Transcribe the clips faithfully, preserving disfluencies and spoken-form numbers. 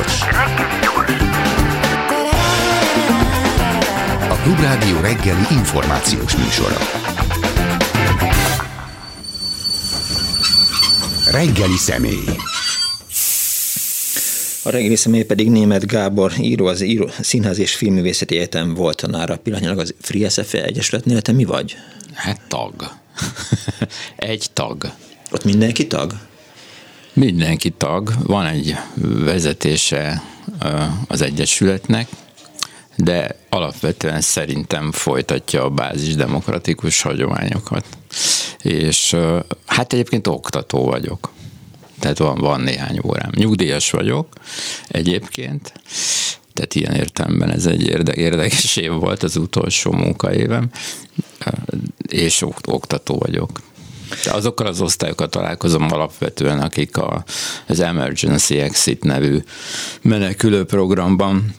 gyors. A Klubrádió reggeli információs műsora. Reggeli személy. A reggeli személy pedig Németh Gábor, író, az író, Színház és Filmművészeti Egyetem volt tanára. Pillanatnyilag az FreeSZFE Egyesületnél, te mi vagy? Hát tag. Egy tag. Ott mindenki tag? Mindenki tag. Van egy vezetése az Egyesületnek, de alapvetően szerintem folytatja a bázis demokratikus hagyományokat. És hát egyébként oktató vagyok. Tehát van, van néhány órám. Nyugdíjas vagyok egyébként, tehát ilyen értelemben ez egy érde- érdekes év volt, az utolsó munkaévem, és oktató vagyok. De azokkal az osztályokkal találkozom alapvetően, akik a, az Emergency Exit nevű menekülő programban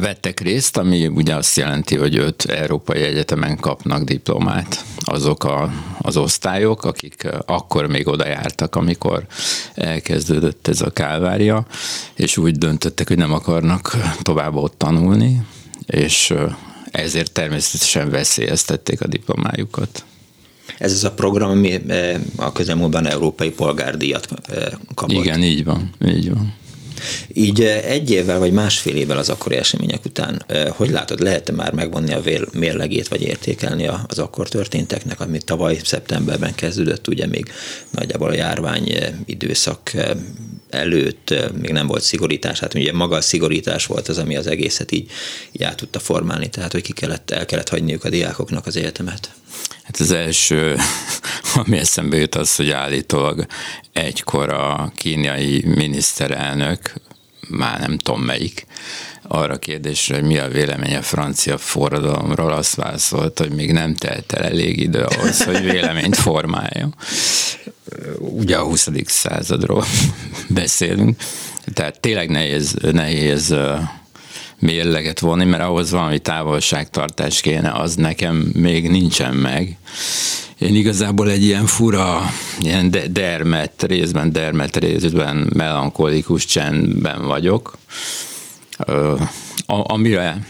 vettek részt, ami ugye azt jelenti, hogy öt európai egyetemen kapnak diplomát azok a, az osztályok, akik akkor még oda jártak, amikor elkezdődött ez a kálvária, és úgy döntöttek, hogy nem akarnak tovább ott tanulni, és ezért természetesen veszélyeztették a diplomájukat. Ez az a program, ami a közelmúltban európai polgárdíjat kapott. Igen, így van, így van. Így egy évvel vagy másfél évvel az akkori események után, hogy látod, lehet-e már megvonni a mérlegét, vagy értékelni az akkor történteknek, amit tavaly szeptemberben kezdődött, ugye még nagyjából a járvány időszak előtt még nem volt szigorítás, hát ugye maga a szigorítás volt az, ami az egészet így, így át tudta formálni, tehát hogy ki kellett, el kellett hagyniuk a diákoknak az egyetemet. Hát az első, ami eszembe jut, az, hogy állítólag egykor a kínai miniszterelnök, már nem tudom melyik, arra kérdésre, hogy mi a véleménye a francia forradalomról, azt válaszolt, hogy még nem telt el elég idő ahhoz, hogy véleményt formálja. Ugye a huszadik századról beszélünk, tehát tényleg nehéz, nehéz mérleget vonni, mert ahhoz valami távolságtartás kéne, az nekem még nincsen meg. Én igazából egy ilyen fura, ilyen dermet részben, dermet részben melankolikus csendben vagyok, amire,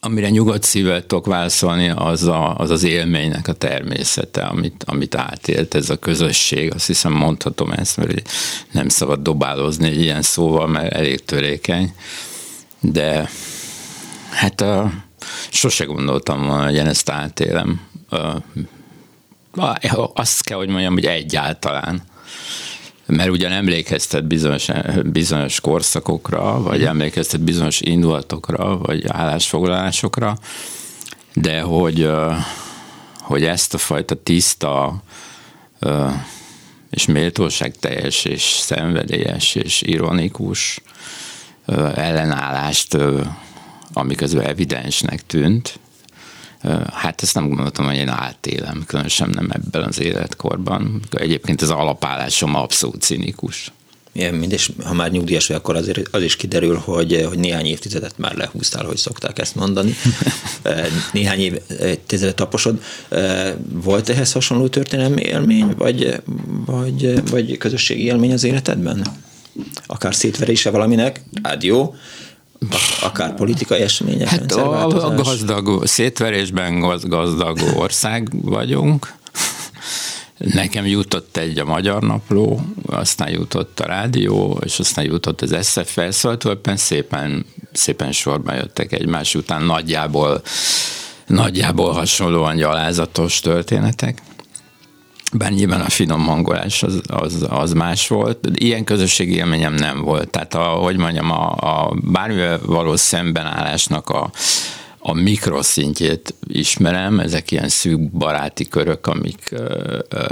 amire nyugodt szívvel tudok válaszolni, az, a, az az élménynek a természete, amit, amit átélt ez a közösség. Azt hiszem mondhatom ezt, mert nem szabad dobálozni egy ilyen szóval, mert elég törékeny. De hát uh, sose gondoltam volna, hogy én ezt átélem. Uh, azt kell, hogy mondjam, hogy egyáltalán. Mert ugyan emlékeztet bizonyos, bizonyos korszakokra, vagy emlékeztet bizonyos indulatokra, vagy állásfoglalásokra, de hogy, uh, hogy ezt a fajta tiszta uh, és méltóságteljes és szenvedélyes és ironikus ellenállást, amiközben evidensnek tűnt. Hát ezt nem gondoltam, hogy én átélem, különösen nem ebben az életkorban. Egyébként az alapállásom abszolút cinikus. Igen, mindegy, ha már nyugdíjas vagy, akkor azért az is kiderül, hogy, hogy néhány évtizedet már lehúztál, hogy szokták ezt mondani. Néhány évtizedet taposod. Volt ehhez hasonló történelmi élmény, vagy, vagy, vagy közösségi élmény az életedben? Akár szétverése valaminek, ádió, akár politikai események. Hát a gazdag, szétverésben gazdag ország vagyunk. Nekem jutott egy a Magyar Napló, aztán jutott a rádió, és aztán jutott az es ef e, szóval szépen, szépen sorban jöttek egymás után nagyjából, nagyjából hasonlóan gyalázatos történetek. Bár nyilván a finom hangolás az, az, az más volt. Ilyen közösségi élményem nem volt. Tehát, a, hogy mondjam, a, a bármivel való szembenállásnak a, a mikroszintjét ismerem. Ezek ilyen szűk baráti körök, amik,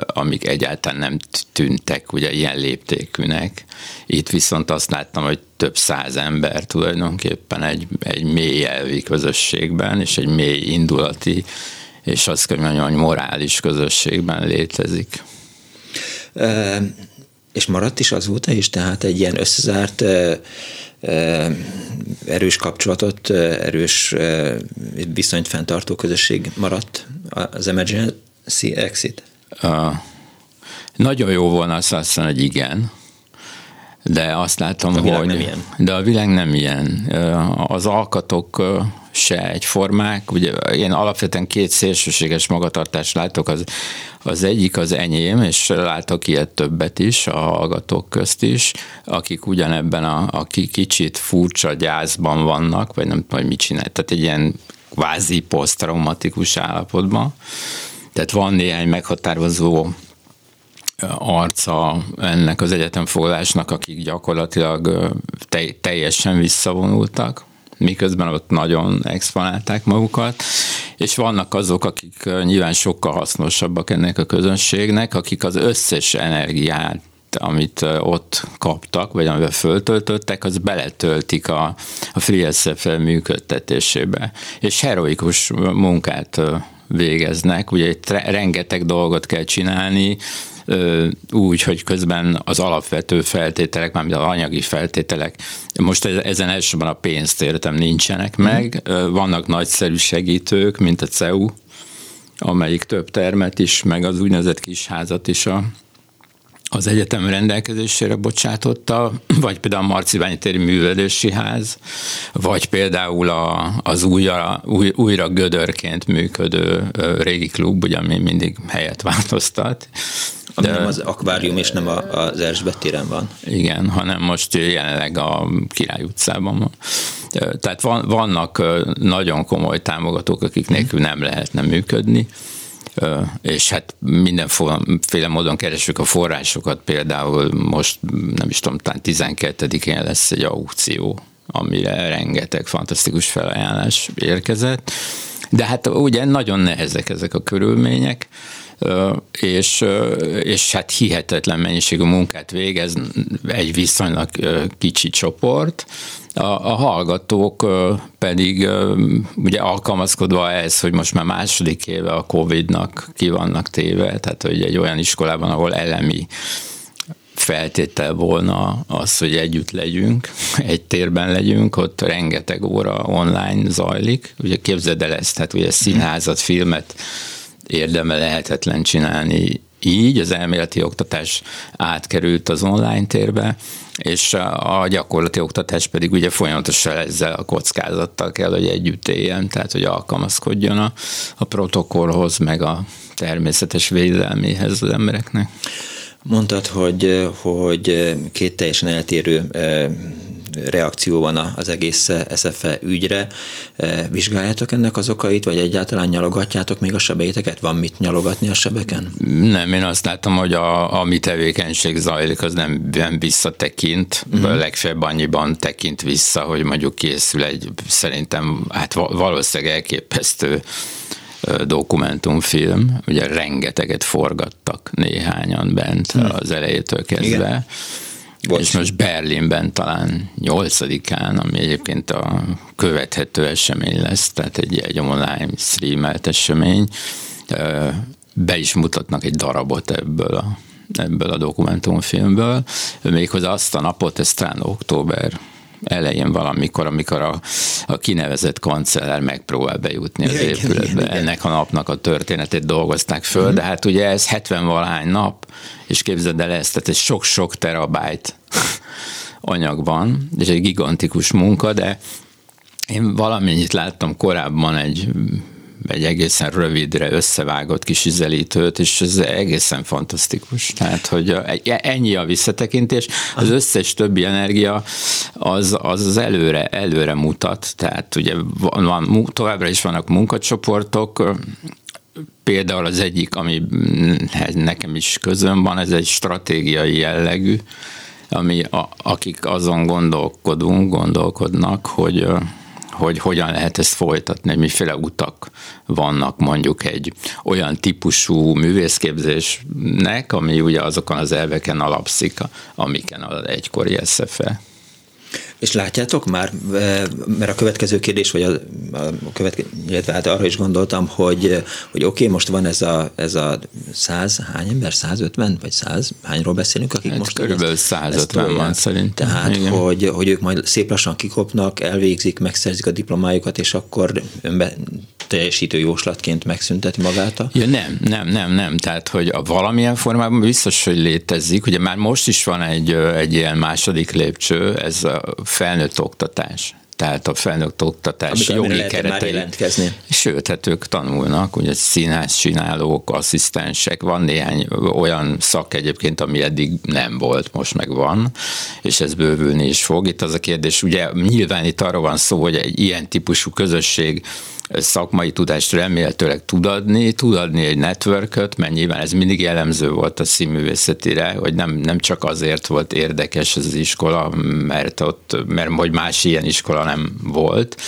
amik egyáltalán nem tűntek ugye ilyen léptékűnek. Itt viszont azt láttam, hogy több száz ember tulajdonképpen egy, egy mély elvi közösségben, és egy mély indulati és azt kell mondani, hogy morális közösségben létezik. E, és maradt is azóta is, tehát egy ilyen összezárt, e, e, erős kapcsolatot, erős e, viszonyt fenntartó közösség maradt az Emergency Exit? E, nagyon jó volna azt mondani, hogy igen, de azt látom, a hogy... De a világ nem ilyen. Az alkatok se egyformák. Ugye én alapvetően két szélsőséges magatartást látok. Az, az egyik az enyém, és látok ilyet többet is, a hallgatók közt is, akik ugyanebben a, akik kicsit furcsa gyászban vannak, vagy nem tudom, hogy mit csinál. Tehát egy ilyen kvázi poszttraumatikus állapotban. Tehát van néhány meghatározó arca ennek az egyetemfoglalásnak, akik gyakorlatilag te- teljesen visszavonultak, miközben ott nagyon exponálták magukat, és vannak azok, akik nyilván sokkal hasznosabbak ennek a közönségnek, akik az összes energiát, amit ott kaptak, vagy amivel föltöltöttek, az beletöltik a, a FreeSZFE működtetésébe, és heroikus munkát végeznek, ugye itt rengeteg dolgot kell csinálni, úgy, hogy közben az alapvető feltételek, mármint az anyagi feltételek, most ezen elsősorban a pénzt értem, nincsenek meg, vannak nagyszerű segítők, mint a cé e u, amelyik több termet is, meg az úgynevezett kisházat is a, az egyetem rendelkezésére bocsátotta, vagy például a Marciványi Téri Művelősi Ház, vagy például a, az újra, új, újra gödörként működő régi klub, ugye, ami mindig helyet változtat, de, nem az akvárium és nem az Erzsébet téren van. Igen, hanem most jelenleg a Király utcában van. Tehát van, vannak nagyon komoly támogatók, akik nélkül nem lehetne működni, és hát mindenféle módon keresünk a forrásokat, például most nem is tudom, talán tizenkettedikén lesz egy aukció, amire rengeteg fantasztikus felajánlás érkezett, de hát ugye nagyon nehezek ezek a körülmények, És, és hát hihetetlen mennyiségű munkát végez egy viszonylag kicsi csoport, a, a hallgatók pedig ugye alkalmazkodva ehhez, hogy most már második éve a Covidnak ki vannak téve, tehát hogy egy olyan iskolában, ahol elemi feltétel volna az, hogy együtt legyünk, egy térben legyünk, ott rengeteg óra online zajlik, ugye képzeld el ezt, hát ugye színházat, filmet érdeme lehetetlen csinálni így, az elméleti oktatás átkerült az online térbe, és a gyakorlati oktatás pedig ugye folyamatosan ezzel a kockázattal kell, hogy együtt éljen, tehát hogy alkalmazkodjon a, a protokollhoz, meg a természetes védelméhez az embereknek. Mondtad, hogy, hogy két teljesen eltérő reakció van az egész esz ef e ügyre. Vizsgáljátok ennek az okait, vagy egyáltalán nyalogatjátok még a sebeiteket? Van mit nyalogatni a sebeken? Nem, én azt látom, hogy a, a mi tevékenység zajlik, az nem, nem visszatekint, uh-huh. legfeljebb annyiban tekint vissza, hogy mondjuk készül egy szerintem, hát valószínűleg elképesztő dokumentumfilm, ugye rengeteget forgattak néhányan bent uh-huh. az elejétől kezdve. Igen. Bocs. És most Berlinben talán nyolcadikán, ami egyébként a követhető esemény lesz, tehát egy, egy online streamelt esemény, be is mutatnak egy darabot ebből a, ebből a dokumentumfilmből, méghozzá azt a napot, ez talán október elején valamikor, amikor a, a kinevezett kancellár megpróbál bejutni az igen, épületbe. Igen, igen. Ennek a napnak a történetét dolgozták föl, uh-huh. de hát ugye ez hetven valahány nap, és képzeld el ezt, tehát egy sok-sok terabájt anyagban, és egy gigantikus munka, de én valamennyit láttam korábban egy, egy egészen rövidre összevágott kis ízelítőt, és ez egészen fantasztikus. Tehát, hogy ennyi a visszatekintés, az összes többi energia az az, az előre, előre mutat, tehát ugye van, van, továbbra is vannak munkacsoportok, például az egyik, ami nekem is közön van, ez egy stratégiai jellegű, ami a, akik azon gondolkodunk, gondolkodnak, hogy, hogy hogyan lehet ezt folytatni, hogy miféle utak vannak mondjuk egy olyan típusú művészképzésnek, ami ugye azokon az elveken alapszik, amiken az egykori esz ef e. És látjátok már, mert a következő kérdés, vagy a, a következő, illetve hát arra is gondoltam, hogy, hogy oké, okay, most van ez a, ez a száz, hány ember, százötven, vagy száz, hányról beszélünk, akik hát most... Körülbelül százötven van szerintem. Tehát, hogy, hogy ők majd szép lassan kikopnak, elvégzik, megszerzik a diplomájukat, és akkor önbe teljesítő jóslatként megszünteti magát? Ja, nem, nem, nem, nem. Tehát, hogy a valamilyen formában biztos, hogy létezik. Ugye már most is van egy, egy ilyen második lépcső, ez a felnőtt oktatás. Tehát a felnőtt oktatás jogi kereteit. Sőt, hát ők tanulnak, ugye színházcsinálók, asszisztensek, van néhány olyan szak egyébként, ami eddig nem volt, most meg van, és ez bővülni is fog. Itt az a kérdés, ugye nyilván itt arról van szó, hogy egy ilyen típusú közösség szakmai tudást remélhetőleg tud adni, tud adni egy networköt, mert nyilván ez mindig jellemző volt a színművészetire, hogy nem, nem csak azért volt érdekes ez az iskola, mert ott, mert hogy más ilyen iskola nem volt,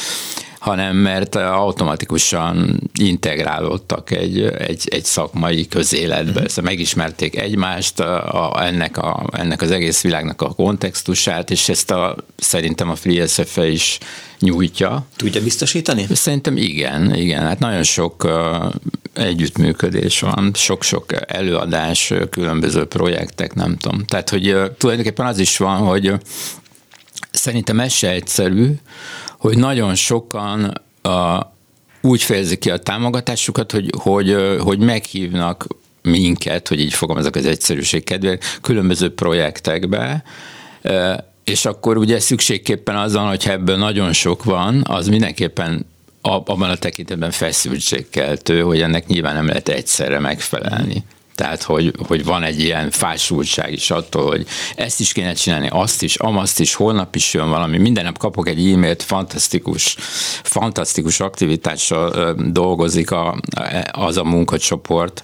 hanem mert automatikusan integrálódtak egy, egy, egy szakmai közéletbe. Szóval megismerték egymást, a, a, ennek, a, ennek az egész világnak a kontextusát, és ezt a, szerintem a FreeSZFE is nyújtja. Tudja biztosítani? Szerintem igen, igen. Hát nagyon sok együttműködés van, sok-sok előadás, különböző projektek, nem tudom. Tehát, hogy tulajdonképpen az is van, hogy szerintem ez se egyszerű, hogy nagyon sokan a, úgy fejezik ki a támogatásukat, hogy, hogy, hogy meghívnak minket, hogy így fogom ezek az egyszerűség kedvéért, különböző projektekbe, és akkor ugye szükségképpen azon, hogyha ebből nagyon sok van, az mindenképpen abban a tekintetben feszültségkeltő, hogy ennek nyilván nem lehet egyszerre megfelelni. Tehát, hogy, hogy van egy ilyen fásultság is attól, hogy ezt is kéne csinálni, azt is, amazt is, holnap is jön valami, minden nap kapok egy e-mailt, fantasztikus, fantasztikus aktivitással dolgozik a, az a munkacsoport,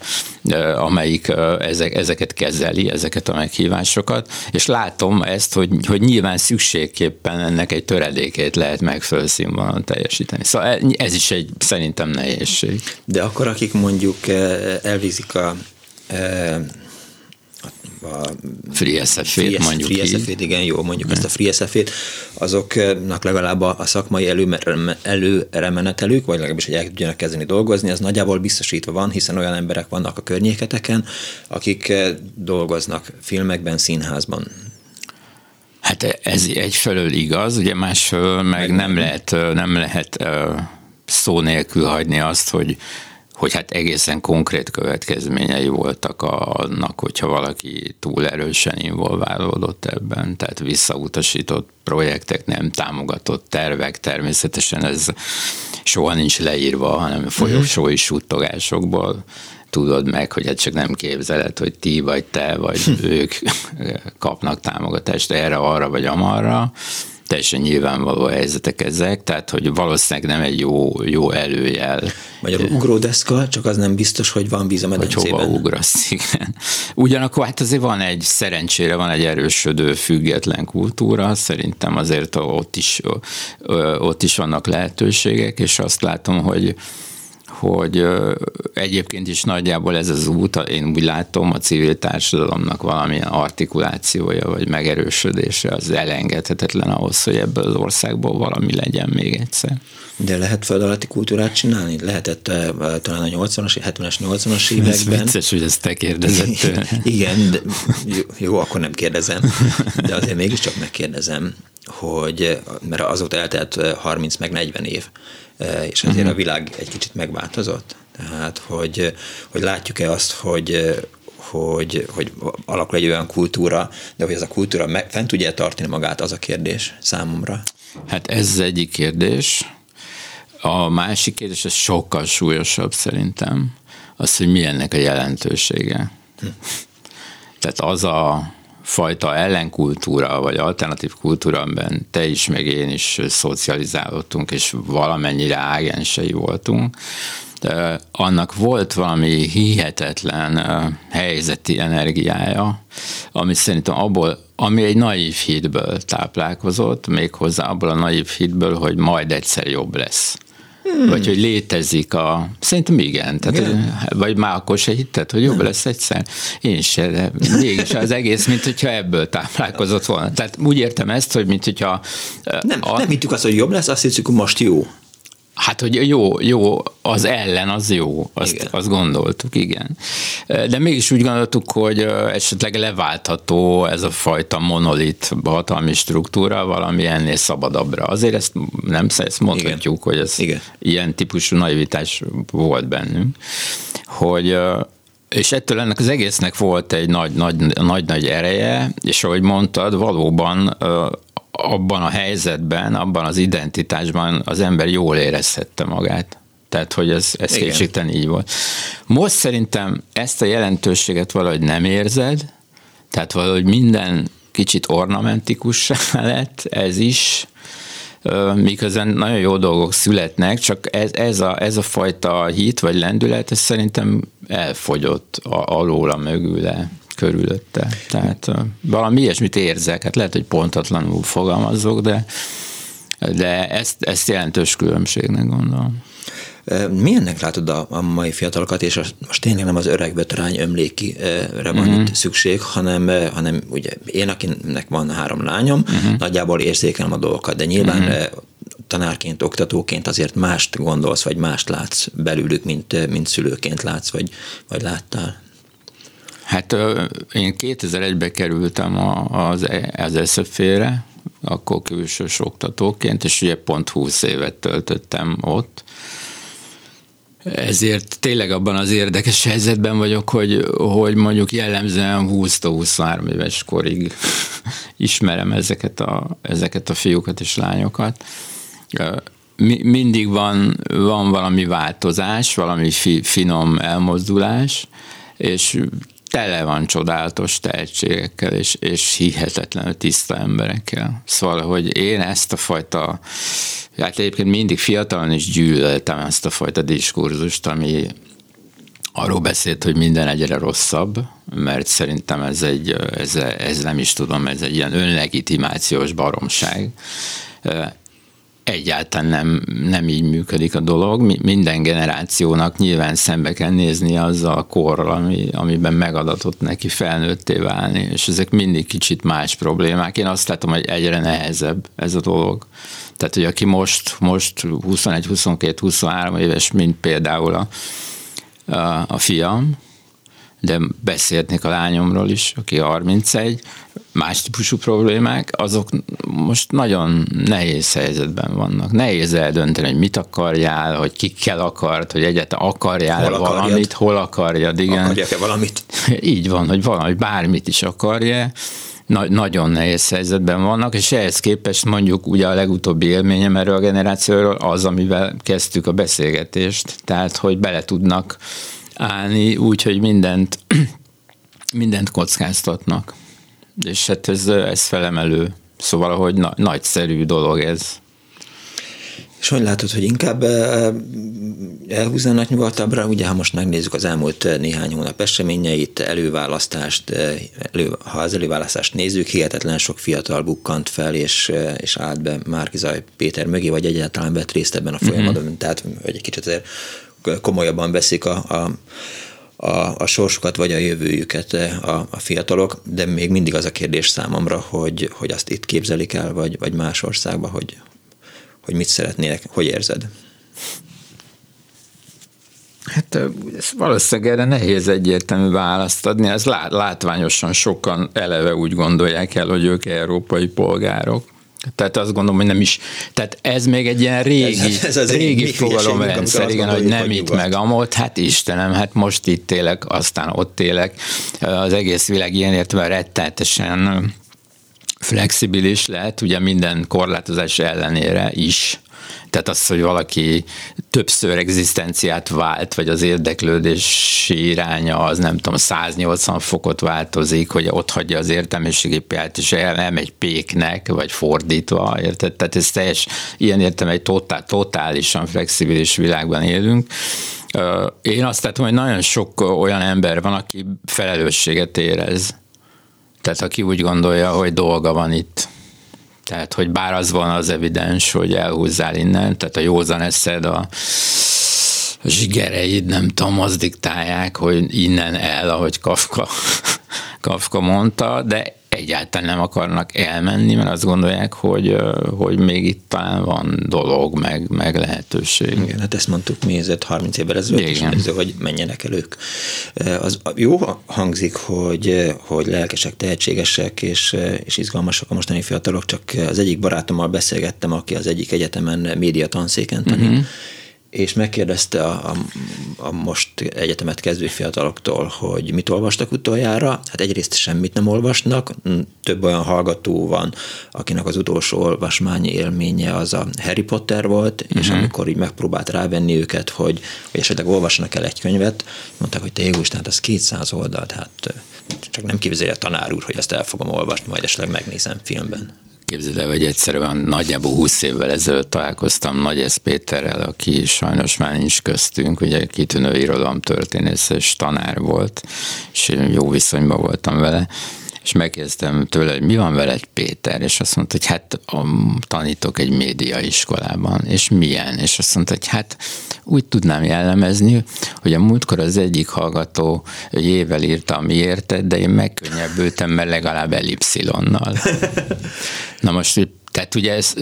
amelyik ezek, ezeket kezeli, ezeket a meghívásokat, és látom ezt, hogy, hogy nyilván szükségképpen ennek egy töredékét lehet megfelelő színvonalon teljesíteni. Szóval ez is egy szerintem nehézség. De akkor, akik mondjuk elvízik a a FreeSZFE-t mondjuk FreeSZFE-t, igen, jó, mondjuk ezt a FreeSZFE-t, azoknak legalább a, a szakmai előre menetelük, vagy legalábbis, hogy el tudjanak kezdeni dolgozni, az nagyjából biztosítva van, hiszen olyan emberek vannak a környéketeken, akik dolgoznak filmekben, színházban. Hát ez egyfelől igaz, ugye másfelől meg, meg nem lehet, nem lehet szó nélkül hagyni azt, hogy hogy hát egészen konkrét következményei voltak annak, hogyha valaki túl erősen involválódott ebben, tehát visszautasított projektek, nem támogatott tervek, természetesen ez soha nincs leírva, hanem folyosói suttogásokból tudod meg, hogy hát csak nem képzeled, hogy ti vagy te, vagy ők kapnak támogatást erre, arra vagy amarra. Teljesen nyilvánvaló helyzetek ezek, tehát hogy valószínűleg nem egy jó, jó előjel. Magyarul ugródeszka, csak az nem biztos, hogy van víz a medencében. Hogy hova ugrasz, igen. Ugyanakkor hát azért van egy, szerencsére van egy erősödő független kultúra, szerintem azért ott is, ott is vannak lehetőségek, és azt látom, hogy hogy egyébként is nagyjából ez az út, én úgy látom, a civil társadalomnak valamilyen artikulációja vagy megerősödése az elengedhetetlen ahhoz, hogy ebből az országból valami legyen még egyszer. De lehet földalatti kultúrát csinálni? Lehetett uh, talán a nyolcvanas, hetvenes, nyolcvanas években. Ez vicces, hogy ezt te kérdezett. Igen, de, jó, jó, akkor nem kérdezem, de azért mégiscsak megkérdezem, hogy, mert azóta eltelt harminc meg negyven év, és azért uh-huh. a világ egy kicsit megváltozott. Tehát, hogy, hogy látjuk-e azt, hogy, hogy, hogy alakul egy olyan kultúra, de hogy ez a kultúra meg, fent tudja tartani magát, az a kérdés számomra. Hát ez az egyik kérdés. A másik kérdés, ez sokkal súlyosabb szerintem, az, hogy mi ennek a jelentősége. Hm. Tehát az a fajta ellenkultúra, vagy alternatív kultúra, amiben te is, meg én is szocializálódtunk, és valamennyire ágensei voltunk, de annak volt valami hihetetlen helyzeti energiája, ami szerintem abból, ami egy naív hitből táplálkozott, méghozzá abból a naív hitből, hogy majd egyszer jobb lesz. Hmm. Vagy hogy létezik a... Szerintem igen. Tehát, igen. Vagy már akkor se hitted, hogy jobb lesz egyszer? Én se, de mégis az egész, mint hogyha ebből táplálkozott volna. Tehát úgy értem ezt, hogy mint hogyha... Nem, a... nem hittük azt, hogy jobb lesz, azt hittük, hogy most jó. Hát, hogy jó, jó, az ellen az jó, azt, azt gondoltuk, igen. De mégis úgy gondoltuk, hogy esetleg leváltható ez a fajta monolit hatalmi struktúra valami ennél szabadabbra. Azért ezt nem ezt mondhatjuk, igen. hogy ez igen. ilyen típusú naivitás volt bennünk, hogy... És ettől ennek az egésznek volt egy nagy-nagy ereje, és ahogy mondtad, valóban abban a helyzetben, abban az identitásban az ember jól érezhette magát. Tehát, hogy ez, ez kétségtelen így volt. Most szerintem ezt a jelentőséget valahogy nem érzed, tehát valahogy minden kicsit ornamentikussá lett, ez is, miközben nagyon jó dolgok születnek, csak ez, ez, a, ez a fajta hit vagy lendület, ez szerintem elfogyott alól a mögüle, körülötte. Tehát valami ilyesmit érzek, hát lehet, hogy pontatlanul fogalmazzok, de, de ezt, ezt jelentős különbségnek gondolom. Milyennek látod a, a mai fiatalokat, és most tényleg nem az öreg bötrány ömlékire van uh-huh. itt szükség, hanem, hanem ugye én, akinek van három lányom, uh-huh. nagyjából érzékelem a dolgokat, de nyilván uh-huh. tanárként, oktatóként azért mást gondolsz, vagy mást látsz belülük, mint, mint szülőként látsz, vagy, vagy láttál. Hát én kétezer-egyben kerültem az, az esz ef é-re, akkor külsős oktatóként, és ugye pont húsz évet töltöttem ott. Ezért tényleg abban az érdekes helyzetben vagyok, hogy, hogy mondjuk jellemzően húsztól huszonhárom éves korig ismerem ezeket a, ezeket a fiúkat és lányokat. Mindig van, van valami változás, valami fi, finom elmozdulás, és tele van csodálatos tehetségekkel, és, és hihetetlenül tiszta emberekkel. Szóval, hogy én ezt a fajta, hát egyébként mindig fiatalon is gyűlöltem ezt a fajta diskurzust, ami arról beszélt, hogy minden egyre rosszabb, mert szerintem ez egy, ez, ez nem is tudom, ez egy ilyen önlegitimációs baromság. Egyáltalán nem, nem így működik a dolog. Minden generációnak nyilván szembe kell nézni azzal a korral, ami, amiben megadatott neki felnőtté válni, és ezek mindig kicsit más problémák. Én azt látom, hogy egyre nehezebb ez a dolog. Tehát, hogy aki most, most huszonegy, huszonkettő, huszonhárom éves, mint például a, a, a fiam, de beszéltnék a lányomról is, aki harmincegy, más típusú problémák, azok most nagyon nehéz helyzetben vannak. Nehéz eldönteni, hogy mit akarjál, hogy kikkel akart, hogy egyáltalán akarjál hol valamit, hol akarjad, igen. Akarják-e valamit? Így van, hogy valami, bármit is akarja. Na, nagyon nehéz helyzetben vannak, és ehhez képest mondjuk ugye a legutóbbi élményem erről a generációról az, amivel kezdtük a beszélgetést, tehát hogy bele tudnak állni úgy, hogy mindent, mindent kockáztatnak. És hát ez, ez felemelő. Szóval, hogy na, nagyszerű dolog ez. És hogy látod, hogy inkább elhúznának nyugatabbra? Ugye, ha most megnézzük az elmúlt néhány hónap eseményeit, előválasztást, elő, ha az előválasztást nézzük, hihetetlen sok fiatal bukkant fel, és, és állt be Márki-Zay Péter mögé, vagy egyáltalán vett részt ebben a folyamatban. Mm-hmm. Tehát, hogy egy kicsit azért komolyabban veszik a, a, a, a sorsukat, vagy a jövőjüket a, a fiatalok, de még mindig az a kérdés számomra, hogy, hogy azt itt képzelik el, vagy, vagy más országban, hogy, hogy mit szeretnének, hogy érzed? Hát valószínűleg erre nehéz egyértelmű választ adni, ez látványosan sokan eleve úgy gondolják el, hogy ők európai polgárok. Tehát azt gondolom, hogy nem is, tehát ez még egy ilyen régi, ez, ez régi fogalomrendszer, igen, hogy nem itt meg amott, hát Istenem, hát most itt élek, aztán ott élek, az egész világ ilyen értelemben rettenetesen flexibilis lehet, ugye minden korlátozás ellenére is. Tehát az, hogy valaki többször egzisztenciát vált, vagy az érdeklődési iránya az nem tudom, száznyolcvan fokot változik, hogy ott hagyja az értelmiségi pályát, és elmegy péknek, vagy fordítva, érted? Tehát ez teljes, ilyen értem, egy totál, totálisan flexibilis világban élünk. Én azt látom, hogy nagyon sok olyan ember van, aki felelősséget érez. Tehát aki úgy gondolja, hogy dolga van itt. Tehát, hogy bár az van az evidens, hogy elhúzzál innen, tehát a józan eszed, a zsigereid, nem tudom, az diktálják, hogy innen el, ahogy Kafka, Kafka mondta, de egyáltalán nem akarnak elmenni, mert azt gondolják, hogy, hogy még itt talán van dolog, meg, meg lehetőség. Igen, hát ezt mondtuk mi ezért harminc évvel ezelőtt is, néző, hogy menjenek el ők. Az jó hangzik, hogy, hogy lelkesek, tehetségesek és, és izgalmasak a mostani fiatalok, csak az egyik barátommal beszélgettem, aki az egyik egyetemen média tanszéken tanít, uh-huh. és megkérdezte a, a, a most egyetemet kezdő fiataloktól, hogy mit olvastak utoljára. Hát egyrészt semmit nem olvasnak, több olyan hallgató van, akinek az utolsó olvasmányi élménye az a Harry Potter volt, uh-huh. és amikor így megpróbált rávenni őket, hogy, hogy esetleg olvassanak el egy könyvet, mondták, hogy te Jóisten, hát az kétszáz oldalt, hát csak nem képzelje a tanár úr, hogy ezt el fogom olvasni, majd esetleg megnézem filmben. Képzeld el, hogy egyszerűen nagyjából húsz évvel ezelőtt találkoztam Nagy Esz Péterrel, aki sajnos már nincs köztünk, ugye kitűnő irodalomtörténész és tanár volt, és jó viszonyban voltam vele, és megkérdeztem tőle, hogy mi van veled, Péter, és azt mondta, hogy hát tanítok egy médiaiskolában, és milyen, és azt mondta, hogy hát úgy tudnám jellemezni, hogy a múltkor az egyik hallgató J-vel írta, ami érted, de én megkönnyebbültem, mert legalább ellipszilonnal. Na most, tehát ugye ez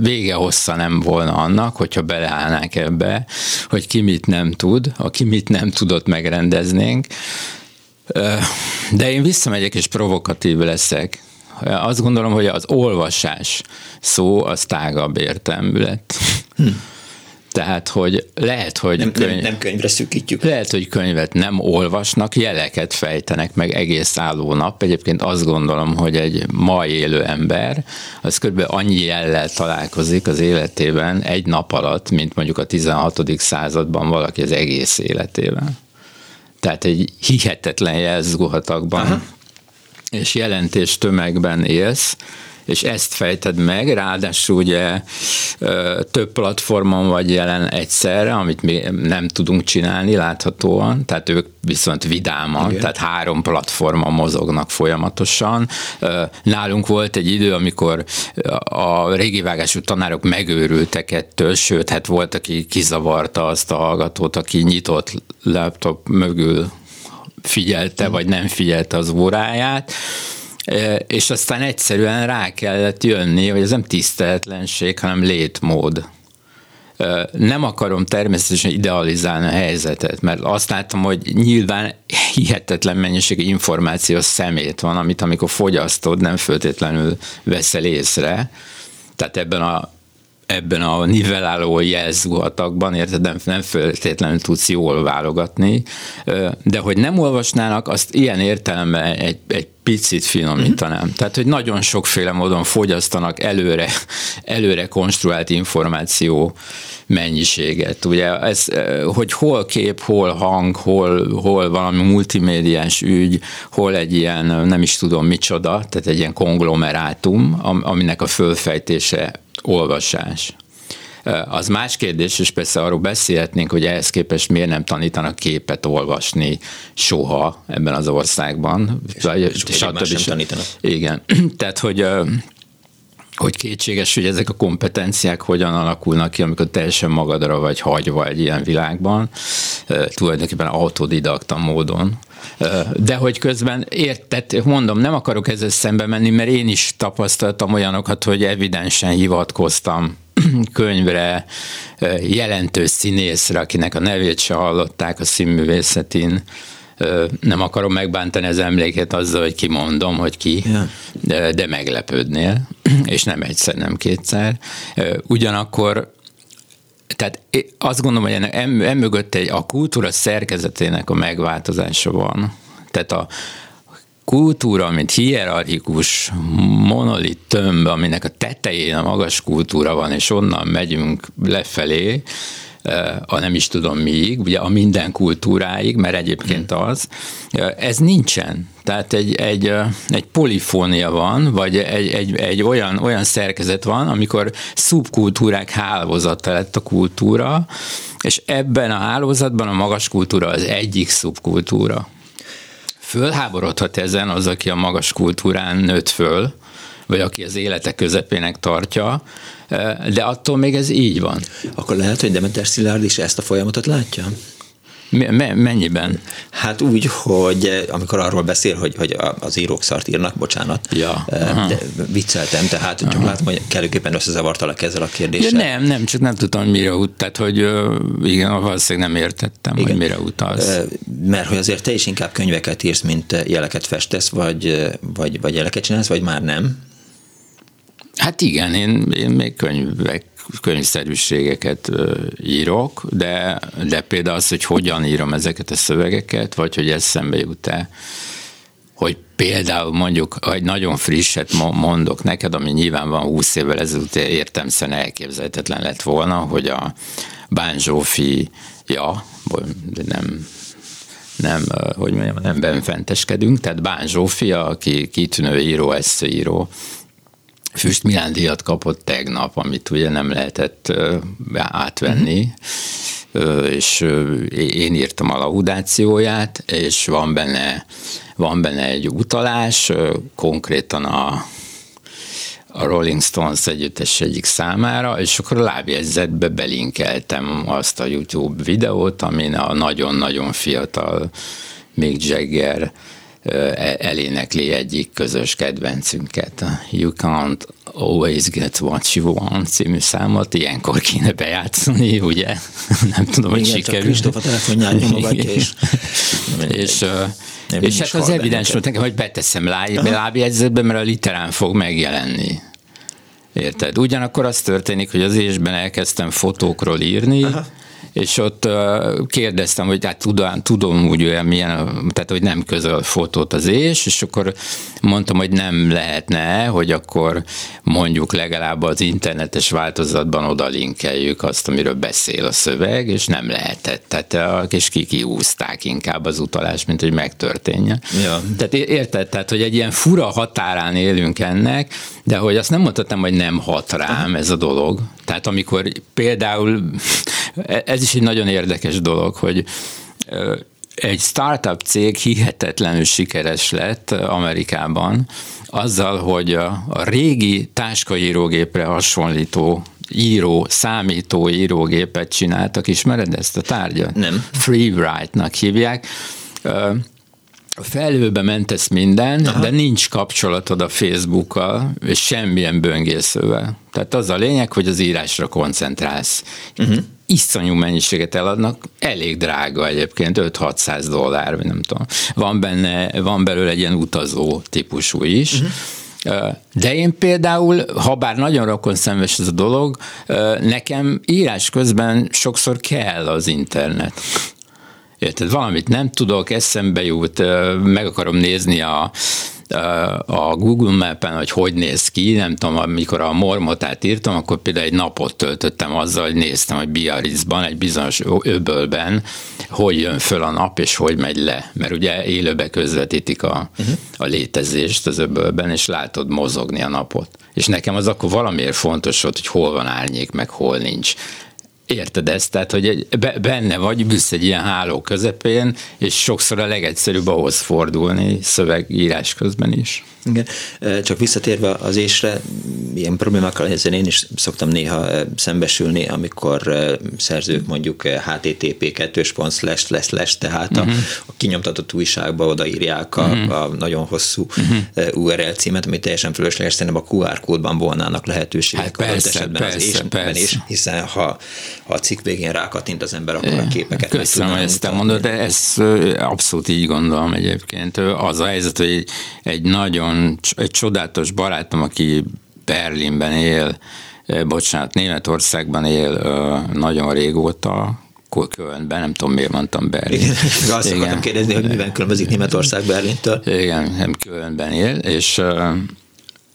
vége hossza nem volna annak, hogyha beleállnánk ebbe, hogy ki mit nem tud, aki mit nem tudott megrendeznénk. De én visszamegyek és provokatív leszek. Azt gondolom, hogy az olvasás szó az tágabb értelmű lett. Hm. Tehát, hogy lehet, hogy... Nem, könyv... nem, nem könyvre szűkítjük. Lehet, hogy könyvet nem olvasnak, jeleket fejtenek meg egész álló nap. Egyébként azt gondolom, hogy egy ma élő ember, az körülbelül annyi jellel találkozik az életében egy nap alatt, mint mondjuk a tizenhatodik században valaki az egész életében. Tehát egy hihetetlen jelzguhatagban, aha. és jelentés tömegben élsz, és ezt fejted meg, ráadásul ugye több platformon vagy jelen egyszerre, amit mi nem tudunk csinálni láthatóan, tehát ők viszont vidáman, igen. tehát három platformon mozognak folyamatosan. Nálunk volt egy idő, amikor a régi vágású tanárok megőrültek ettől, sőt, hát volt, aki kizavarta azt a hallgatót, aki nyitott laptop mögül figyelte, vagy nem figyelte az óráját, és aztán egyszerűen rá kellett jönni, hogy ez nem tiszteletlenség, hanem létmód. Nem akarom természetesen idealizálni a helyzetet, mert azt láttam, hogy nyilván hihetetlen mennyiségű információ szemét van, amit amikor fogyasztod, nem feltétlenül veszel észre. Tehát ebben a, ebben a nivelláló jelzúhatakban, érted, nem, nem feltétlenül tudsz jól válogatni, de hogy nem olvasnának, azt ilyen értelemben egy, egy picit finomítanám. Uh-huh. Tehát, hogy nagyon sokféle módon fogyasztanak előre, előre konstruált információ mennyiséget. Ugye ez, hogy hol kép, hol hang, hol, hol valami multimédiás ügy, hol egy ilyen, nem is tudom micsoda, tehát egy ilyen konglomerátum, aminek a fölfejtése olvasás. Az más kérdés, és persze arról beszélhetnénk, hogy ehhez képest miért nem tanítanak képet olvasni soha ebben az országban. És, vagy, és stb. Sem tanítanak. Igen. Tehát, hogy, hogy kétséges, hogy ezek a kompetenciák hogyan alakulnak ki, amikor teljesen magadra vagy hagyva egy ilyen világban, tulajdonképpen autodidakta módon. De hogy közben értett, mondom, nem akarok ezzel szembe menni, mert én is tapasztaltam olyanokat, hogy evidensen hivatkoztam könyvre, jelentős színészre, akinek a nevét se hallották a színművészetén. Nem akarom megbántani az emléket azzal, hogy kimondom, hogy ki, de, de meglepődnél, és nem egyszer, nem kétszer. Ugyanakkor tehát azt gondolom, hogy ennek emögött egy a kultúra szerkezetének a megváltozása van. Tehát a kultúra, mint hierarchikus monolit tömb, aminek a tetején a magas kultúra van, és onnan megyünk lefelé, a nem is tudom miig, ugye a minden kultúráig, mert egyébként az, ez nincsen. Tehát egy, egy, egy polifónia van, vagy egy, egy, egy olyan, olyan szerkezet van, amikor szubkultúrák hálózata lett a kultúra, és ebben a hálózatban a magas kultúra az egyik szubkultúra. Fölháborodhat ezen az, aki a magas kultúrán nőtt föl, vagy aki az élete közepének tartja, de attól még ez így van. Akkor lehet, hogy Demeter Szilárd is ezt a folyamatot látja? Me- mennyiben? Hát úgy, hogy amikor arról beszél, hogy, hogy az írók szart írnak, bocsánat, ja, de vicceltem, tehát csak aha. látom, hogy kellőképpen összezavartalak ezzel a kérdéssel. De nem, nem, csak nem tudtam, mire ut, tehát hogy igen, valószínűleg nem értettem, igen. hogy mire utalsz. Mert hogy azért te is inkább könyveket írsz, mint jeleket festesz, vagy, vagy, vagy jeleket csinálsz, vagy már nem? Hát igen, én, én még könyvek, könyvszerűségeket írok, de, de például az, hogy hogyan írom ezeket a szövegeket, vagy hogy eszembe jut-e, hogy például mondjuk, egy nagyon frisset mondok neked, ami nyilván van húsz évvel ezelőtt értelmszerűen elképzelhetetlen lett volna, hogy a Bán Zsófia, de nem... nem, hogy mondjam, nem benfenteskedünk, tehát Bán Zsófia, aki kitűnő író, eszéíró, Füst Milán-díjat kapott tegnap, amit ugye nem lehetett átvenni, és én írtam a laudációját, és van benne, van benne egy utalás, konkrétan a a Rolling Stones együttes egyik számára, és akkor a lábjegyzetbe belinkeltem azt a YouTube videót, amin a nagyon-nagyon fiatal Mick Jagger elénekli egyik közös kedvencünket, You Can't Always Get What You Want című számot, ilyenkor kéne bejátszani, ugye? Nem tudom, hogy igen, sikerül. Igen, csak Kristóf a telefonján nyomogatja, és... és Nem és hát az evidens volt nekem, hogy beteszem lábjegyzetbe, mert a literán fog megjelenni. Érted? Ugyanakkor az történik, hogy az ésben elkezdtem fotókról írni, aha. és ott uh, kérdeztem, hogy hát tudom, tudom úgy olyan milyen, tehát hogy nem közöl fotót az és, és akkor mondtam, hogy nem lehetne, hogy akkor mondjuk legalább az internetes változatban odalinkeljük azt, amiről beszél a szöveg, és nem lehetett. Tehát és kikiúzták inkább az utalást, mint hogy megtörténjen. Ja. Tehát érted, tehát, hogy egy ilyen fura határán élünk ennek, de hogy azt nem mondhatom, hogy nem hat rám ez a dolog. Tehát amikor például ez is egy nagyon érdekes dolog, hogy egy startup cég hihetetlenül sikeres lett Amerikában azzal, hogy a régi táskaírógépre hasonlító író, számító írógépet csináltak. Ismered ezt a tárgyat? Nem. Freewrite-nak hívják. A felhőbe mentesz minden, aha. de nincs kapcsolatod a Facebookkal, és semmilyen böngészővel. Tehát az a lényeg, hogy az írásra koncentrálsz. Uh-huh. Iszonyú mennyiséget eladnak, elég drága egyébként, öt-hatszáz dollár, vagy nem tudom. Van benne, van belőle egy ilyen utazó típusú is. Uh-huh. De én például, ha bár nagyon rokonszenves ez a dolog, nekem írás közben sokszor kell az internet. Érted, valamit nem tudok, eszembe jut, meg akarom nézni a, a Google Mapen, hogy hogy néz ki, nem tudom, amikor a mormotát írtam, akkor például egy napot töltöttem azzal, hogy néztem, hogy Biarritzban, egy bizonyos öbölben, hogy jön föl a nap, és hogy megy le. Mert ugye élőbe közvetítik a, uh-huh. a létezést az öbölben, és látod mozogni a napot. És nekem az akkor valamiért fontos volt, hogy hol van árnyék, meg hol nincs. Érted ezt? Tehát, hogy benne vagy, büsz egy ilyen háló közepén, és sokszor a legegyszerűbb ahhoz fordulni szövegírás közben is. Igen. Csak visszatérve az ésre, ilyen problémákkal ezen én is szoktam néha szembesülni, amikor szerzők mondjuk há té té pé kettő pont szlász szlász szlász tehát uh-huh. a kinyomtatott újságba odaírják a, uh-huh. a nagyon hosszú uh-huh. u er el címet, ami teljesen fölösleges, szerintem a kú er kódban volnának lehetőségek. Hát persze, esetben persze, az ésben persze. is, hiszen ha ha a cikk végén rákattint az ember, akkor a képeket... Köszönöm, hogy ezt te mondod, de ezt abszolút így gondolom egyébként. Az a helyzet, hogy egy nagyon egy csodálatos barátom, aki Berlinben él, bocsánat, Németországban él nagyon régóta, Kölnben, nem tudom, miért mondtam Berlin. Igen, azt igen. akartam kérdezni, hogy miben különbözik Németország Berlintől. Igen, nem Kölnben él, és...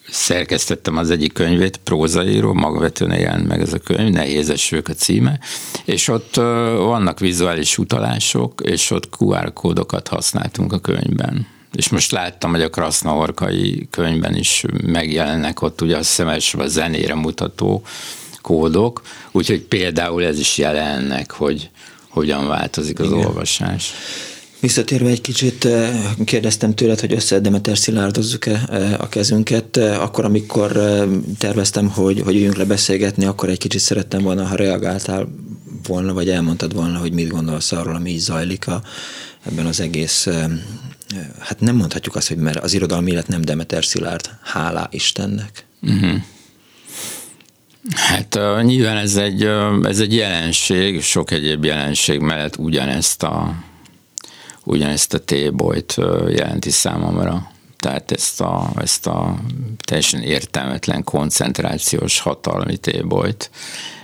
szerkesztettem az egyik könyvét, prózaíró, magvetően jelent meg ez a könyv, Nehéz esők a címe, és ott vannak vizuális utalások, és ott kú er kódokat használtunk a könyvben. És most láttam, hogy a Krasznahorkai könyvben is megjelennek ott ugye azt hiszem elsőbb a zenére mutató kódok, úgyhogy például ez is jelennek, hogy hogyan változik az igen. olvasás. Visszatérve egy kicsit, kérdeztem tőled, hogy össze Demeter Szilárdozzuk-e a kezünket. Akkor, amikor terveztem, hogy, hogy üljünk le beszélgetni, akkor egy kicsit szerettem volna, ha reagáltál volna, vagy elmondtad volna, hogy mit gondolsz arról, ami így zajlik a, ebben az egész, hát nem mondhatjuk azt, hogy mert az irodalmi élet nem Demeter Szilárd, hálá Istennek. Uh-huh. Hát uh, nyilván ez egy, uh, ez egy jelenség, sok egyéb jelenség mellett ugyanezt a, ugyanezt a tébolyt uh, jelenti számomra. Tehát ezt a, ezt a teljesen értelmetlen koncentrációs hatalmi tébolyt,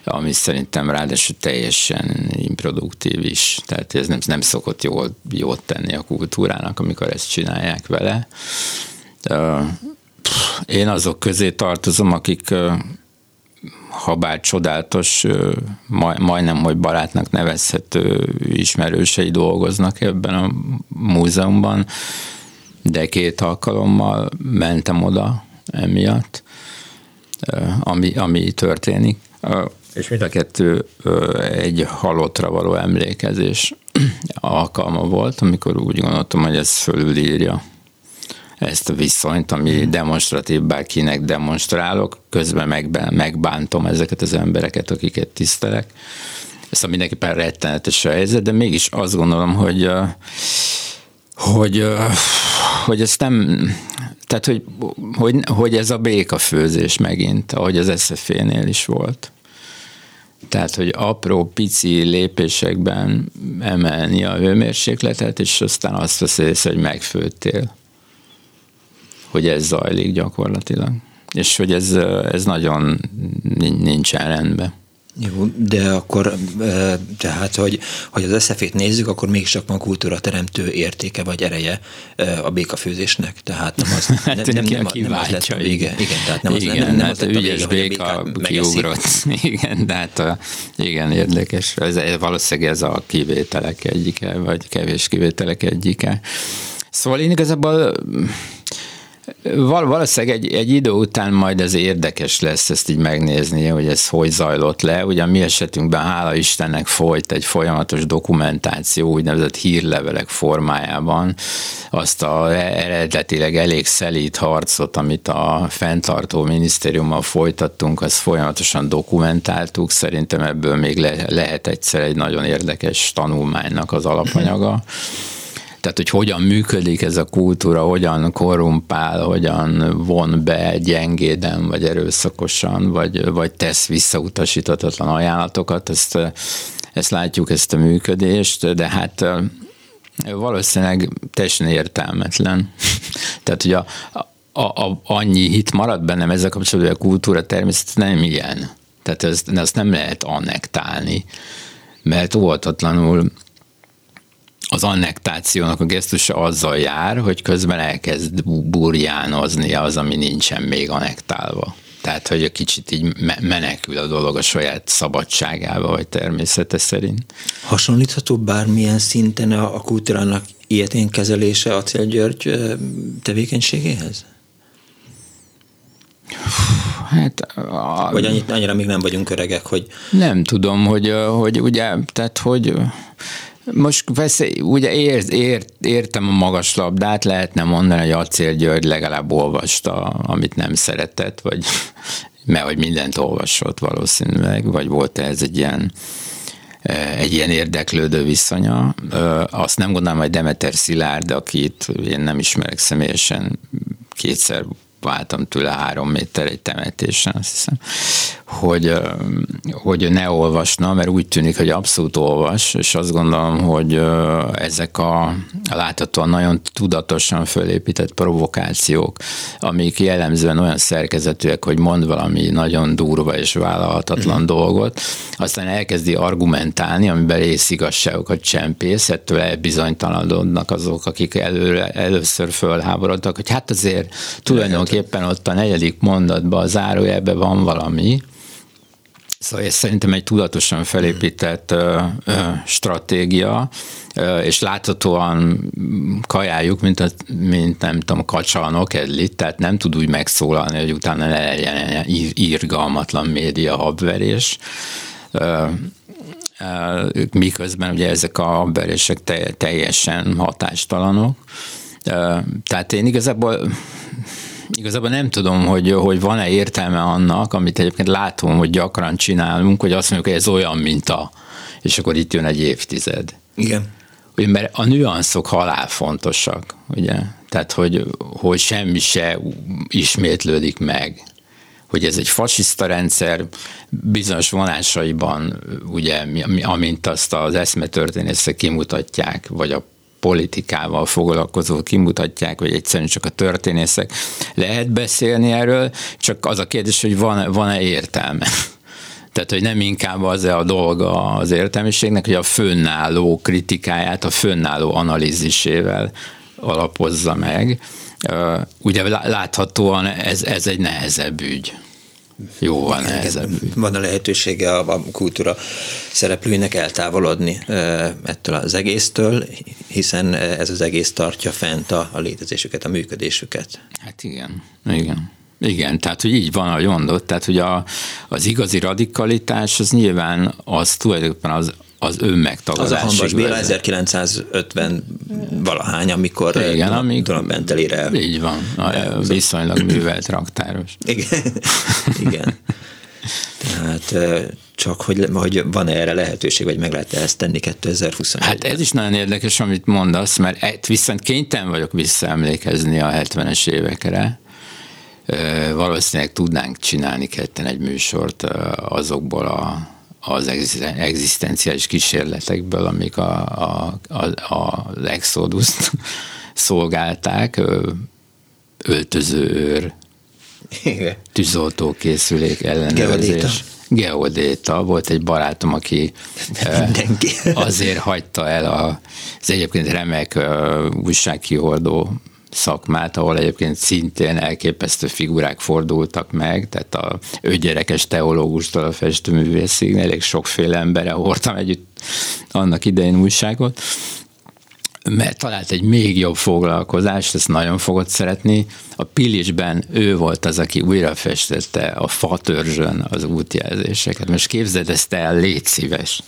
ami szerintem ráadásul teljesen improduktív is. Tehát ez nem, nem szokott jól, jót tenni a kultúrának, amikor ezt csinálják vele. Uh, én azok közé tartozom, akik... Uh, habár csodálatos, majd, majdnem, hogy barátnak nevezhető ismerősei dolgoznak ebben a múzeumban, de két alkalommal mentem oda emiatt, ami, ami történik. És mind a kettő egy halottra való emlékezés alkalma volt, amikor úgy gondoltam, hogy ez fölülírja ezt a viszonyt, ami demonstratív, bárkinek demonstrálok, közben megbe, megbántom ezeket az embereket, akiket tisztelek. Ez a mindenképpen rettenetes a helyzet, de mégis azt gondolom, hogy, hogy, hogy ezt nem, tehát hogy, hogy, hogy ez a békafőzés megint, ahogy az es ef é-nél is volt. Tehát, hogy apró, pici lépésekben emelni a hőmérsékletet, és aztán azt veszed észre, hogy megfőttél. Hogy ez zajlik gyakorlatilag. És hogy ez, ez nagyon nincsen rendben. Jó, de akkor, tehát, hogy, hogy az es ef é-t nézzük, akkor mégiscsak van kultúra teremtő értéke vagy ereje a békafőzésnek. Tehát nem az, hát nem, nem, nem, nem az lett a vége. Igen, tehát nem igen, az, nem, nem hát az lett a vége, hogy a béka kiugrott. Igen, de hát a, igen, érdekes. Ez, valószínűleg ez a kivételek egyike, vagy kevés kivételek egyike. Szóval én igazából... Val- valószínűleg egy, egy idő után majd ez érdekes lesz ezt így megnézni, hogy ez hogy zajlott le. Ugye a mi esetünkben hála Istennek folyt egy folyamatos dokumentáció úgynevezett hírlevelek formájában azt az eredetileg elég szelíd harcot, amit a fenntartó minisztériummal folytattunk, azt folyamatosan dokumentáltuk. Szerintem ebből még le- lehet egyszer egy nagyon érdekes tanulmánynak az alapanyaga. Tehát, hogy hogyan működik ez a kultúra, hogyan korrumpál, hogyan von be gyengéden, vagy erőszakosan, vagy, vagy tesz visszautasítatatlan ajánlatokat, ezt, ezt látjuk, ezt a működést, de hát valószínűleg teljesen értelmetlen. Tehát, hogy a, a, a, annyi hit marad bennem ezzel kapcsolatban, a kultúra természetesen nem ilyen. Tehát ezt, ezt nem lehet annektálni, mert óvatatlanul az annektációnak a gesztusa azzal jár, hogy közben elkezd burjánozni az, ami nincsen még annektálva. Tehát, hogy egy kicsit így menekül a dolog a saját szabadságába, vagy természete szerint. Hasonlítható bármilyen szinten a kultúrának ilyetén kezelése Aczél György tevékenységéhez? Hát, a... Vagy annyit, annyira még nem vagyunk öregek, hogy... Nem tudom, hogy, hogy ugye, tehát, hogy... Most persze, ugye ér, ér, értem a magas labdát, lehetne mondani, hogy Aczél György legalább olvasta, amit nem szeretett, vagy mert hogy mindent olvasott valószínűleg, vagy volt ez egy ilyen, egy ilyen érdeklődő viszonya. Azt nem gondolom, hogy Demeter Szilárd, akit én nem ismerek személyesen, kétszer váltam tőle három méter egy temetésen, azt hiszem, hogy, hogy ne olvasna, mert úgy tűnik, hogy abszolút olvas, és azt gondolom, hogy ezek a láthatóan nagyon tudatosan fölépített provokációk, amik jellemzően olyan szerkezetűek, hogy mond valami nagyon durva és vállalhatatlan mm. dolgot, aztán elkezdi argumentálni, amiben részigazságokat csempész, ettől elbizonytalanodnak azok, akik előre, először fölháborodtak, hogy hát azért tulajdonképpen éppen ott a negyedik mondatban, a zárójelben van valami. Szóval ez szerintem egy tudatosan felépített ö, ö, stratégia, ö, és láthatóan kajáljuk, mint, a, mint nem tudom, kacsa a nokedlit, tehát nem tud úgy megszólalni, hogy utána ne legyen irgalmatlan média habverés. Ö, ö, miközben ugye ezek a habverések teljesen hatástalanok. Ö, tehát én igazából Igazából nem tudom, hogy, hogy van-e értelme annak, amit egyébként látom, hogy gyakran csinálunk, hogy azt mondjuk, hogy ez olyan, mint a, és akkor itt jön egy évtized. Igen. Ugye, mert a nüanszok halálfontosak, ugye? Tehát, hogy, hogy semmi se ismétlődik meg. Hogy ez egy fasiszta rendszer, bizonyos vonásaiban, ugye, amint azt az eszmetörténészek kimutatják, vagy a politikával foglalkozók kimutatják, vagy egyszerűen csak a történészek. Lehet beszélni erről, csak az a kérdés, hogy van, van-e értelme? Tehát, hogy nem inkább az-e a dolga az értelmiségnek, hogy a fönnálló kritikáját, a fönnálló analízisével alapozza meg. Ugye láthatóan ez, ez egy nehezebb ügy. Jóval nehezebb. Van a lehetősége a, a kultúra szereplőinek eltávolodni ettől az egésztől, hiszen ez az egész tartja fent a, a létezésüket, a működésüket. Hát igen, igen. Igen, tehát hogy így van, ahogy mondott, tehát hogy a, az igazi radikalitás az nyilván az tulajdonképpen az, az önmegtagadásig. Az a Hamvas Béla ezerkilencszázötven valahány, amikor Duna Bentelire... Így van, a viszonylag művelt raktáros. Igen, igen. Tehát csak, hogy, hogy van-e erre lehetőség, vagy meg lehet ezt tenni kétezer-huszonegyben? Hát ez is nagyon érdekes, amit mondasz, mert viszont kénytelen vagyok visszaemlékezni a hetvenes évekre. Valószínűleg tudnánk csinálni ketten egy műsort azokból a, az egzisztenciális kísérletekből, amik a, a, a, az exoduszt szolgálták, öltözőőr, tűzoltókészülék ellenőrzés. Geodéta. Geodéta. Volt egy barátom, aki azért hagyta el a, az egyébként remek újságkihordó szakmát, ahol egyébként szintén elképesztő figurák fordultak meg, tehát a ötgyerekes teológustól a festőművészig, elég sokféle emberre hordtam együtt annak idején újságot, mert talált egy még jobb foglalkozást, ezt nagyon fogod szeretni. A Pilisben ő volt az, aki újrafestette a fatörzsön az útjelzéseket. Most képzeld ezt el, légy szíves!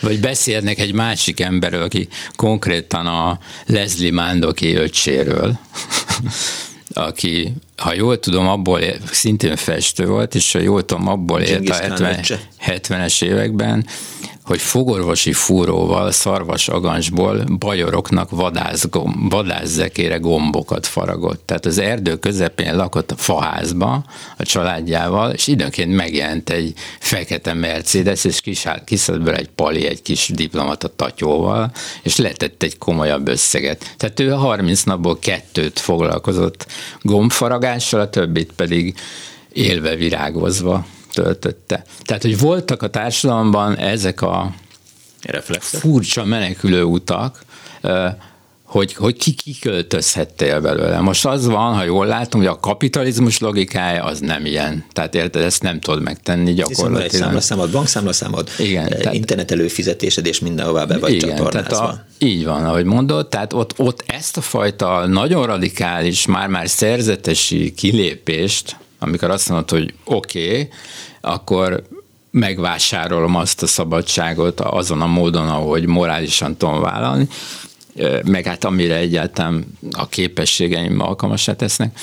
Vagy beszélnek egy másik emberről, aki konkrétan a Leslie Mandoki öccséről, aki, ha jól tudom, abból szintén festő volt, és ha jól tudom, abból élt a hetvenes években, hogy fogorvosi fúróval, szarvas agancsból bajoroknak vadászgomb, vadászekére gombokat faragott. Tehát az erdő közepén lakott a faházba a családjával, és időnként megjelent egy fekete Mercedes, és kiszállt bőle egy pali, egy kis diplomata tatyóval, és letett egy komolyabb összeget. Tehát ő harminc napból kettőt foglalkozott gombfaragással, a többit pedig élve virágozva töltötte. Tehát, hogy voltak a társadalomban ezek a reflexek, furcsa menekülő utak, hogy, hogy ki kiköltözhettél belőle. Most az van, ha jól látom, hogy a kapitalizmus logikája az nem ilyen. Tehát érted, ezt nem tudod megtenni gyakorlatilag. Hiszen van egy számlaszámod, bankszámlaszámod, igen, tehát, internet előfizetésed, és mindenhová be vagy igen, csatornázva. A, így van, ahogy mondod. Tehát ott, ott ezt a fajta nagyon radikális, már-már szerzetesi kilépést, amikor azt mondod, hogy oké, okay, akkor megvásárolom azt a szabadságot azon a módon, ahogy morálisan tudom vállalni, meg hát amire egyáltalán a képességeim alkalmasra tesznek,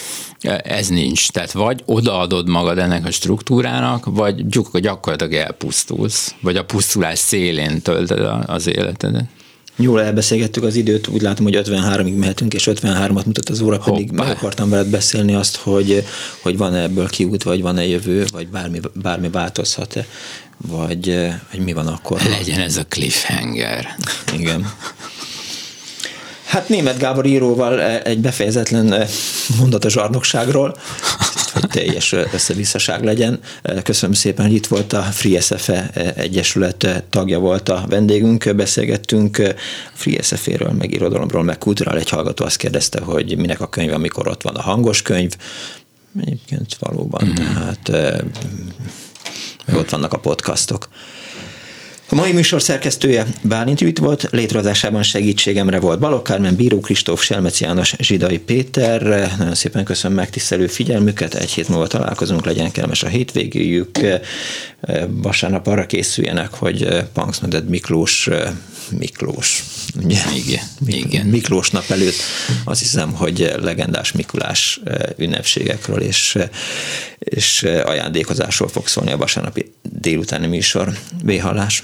ez nincs. Tehát vagy odaadod magad ennek a struktúrának, vagy gyakorlatilag elpusztulsz, vagy a pusztulás szélén töltöd az életedet. Jól elbeszélgettük az időt, úgy látom, hogy ötvenháromig mehetünk, és ötvenhármat mutat az óra, pedig meg akartam veled beszélni azt, hogy, hogy van-e ebből kiút, vagy van-e jövő, vagy bármi, bármi változhat-e, vagy, vagy mi van akkor. Legyen ez a cliffhanger. Igen. Hát Németh Gábor íróval egy befejezetlen mondat a zsarnokságról, hogy teljes összevisszaság legyen. Köszönöm szépen, hogy itt volt a FreeSZFE Egyesület tagja volt a vendégünk, beszélgettünk a FreeSZFE-ről, meg irodalomról, meg kultúráról. Egy hallgató azt kérdezte, hogy minek a könyv, amikor ott van a hangos könyv. Egyébként valóban, mm. tehát mm. ott vannak a podcastok. A mai műsor szerkesztője Bálint Judit volt, létrehozásában segítségemre volt Balogh Kármen, Bíró Kristóf, Selmeci János, Zsidai Péter. Nagyon szépen köszönöm megtisztelő figyelmüket, egy hét múlva találkozunk, legyen kellemes a hétvégéjük. Vasárnap arra készüljenek, hogy Pánkszmeded Miklós Miklós. Ugye? Igen, igen. Miklós nap előtt azt hiszem, hogy legendás Mikulás ünnepségekről és, és ajándékozásról fog szólni a vasárnapi délutáni műsor. Véhallás.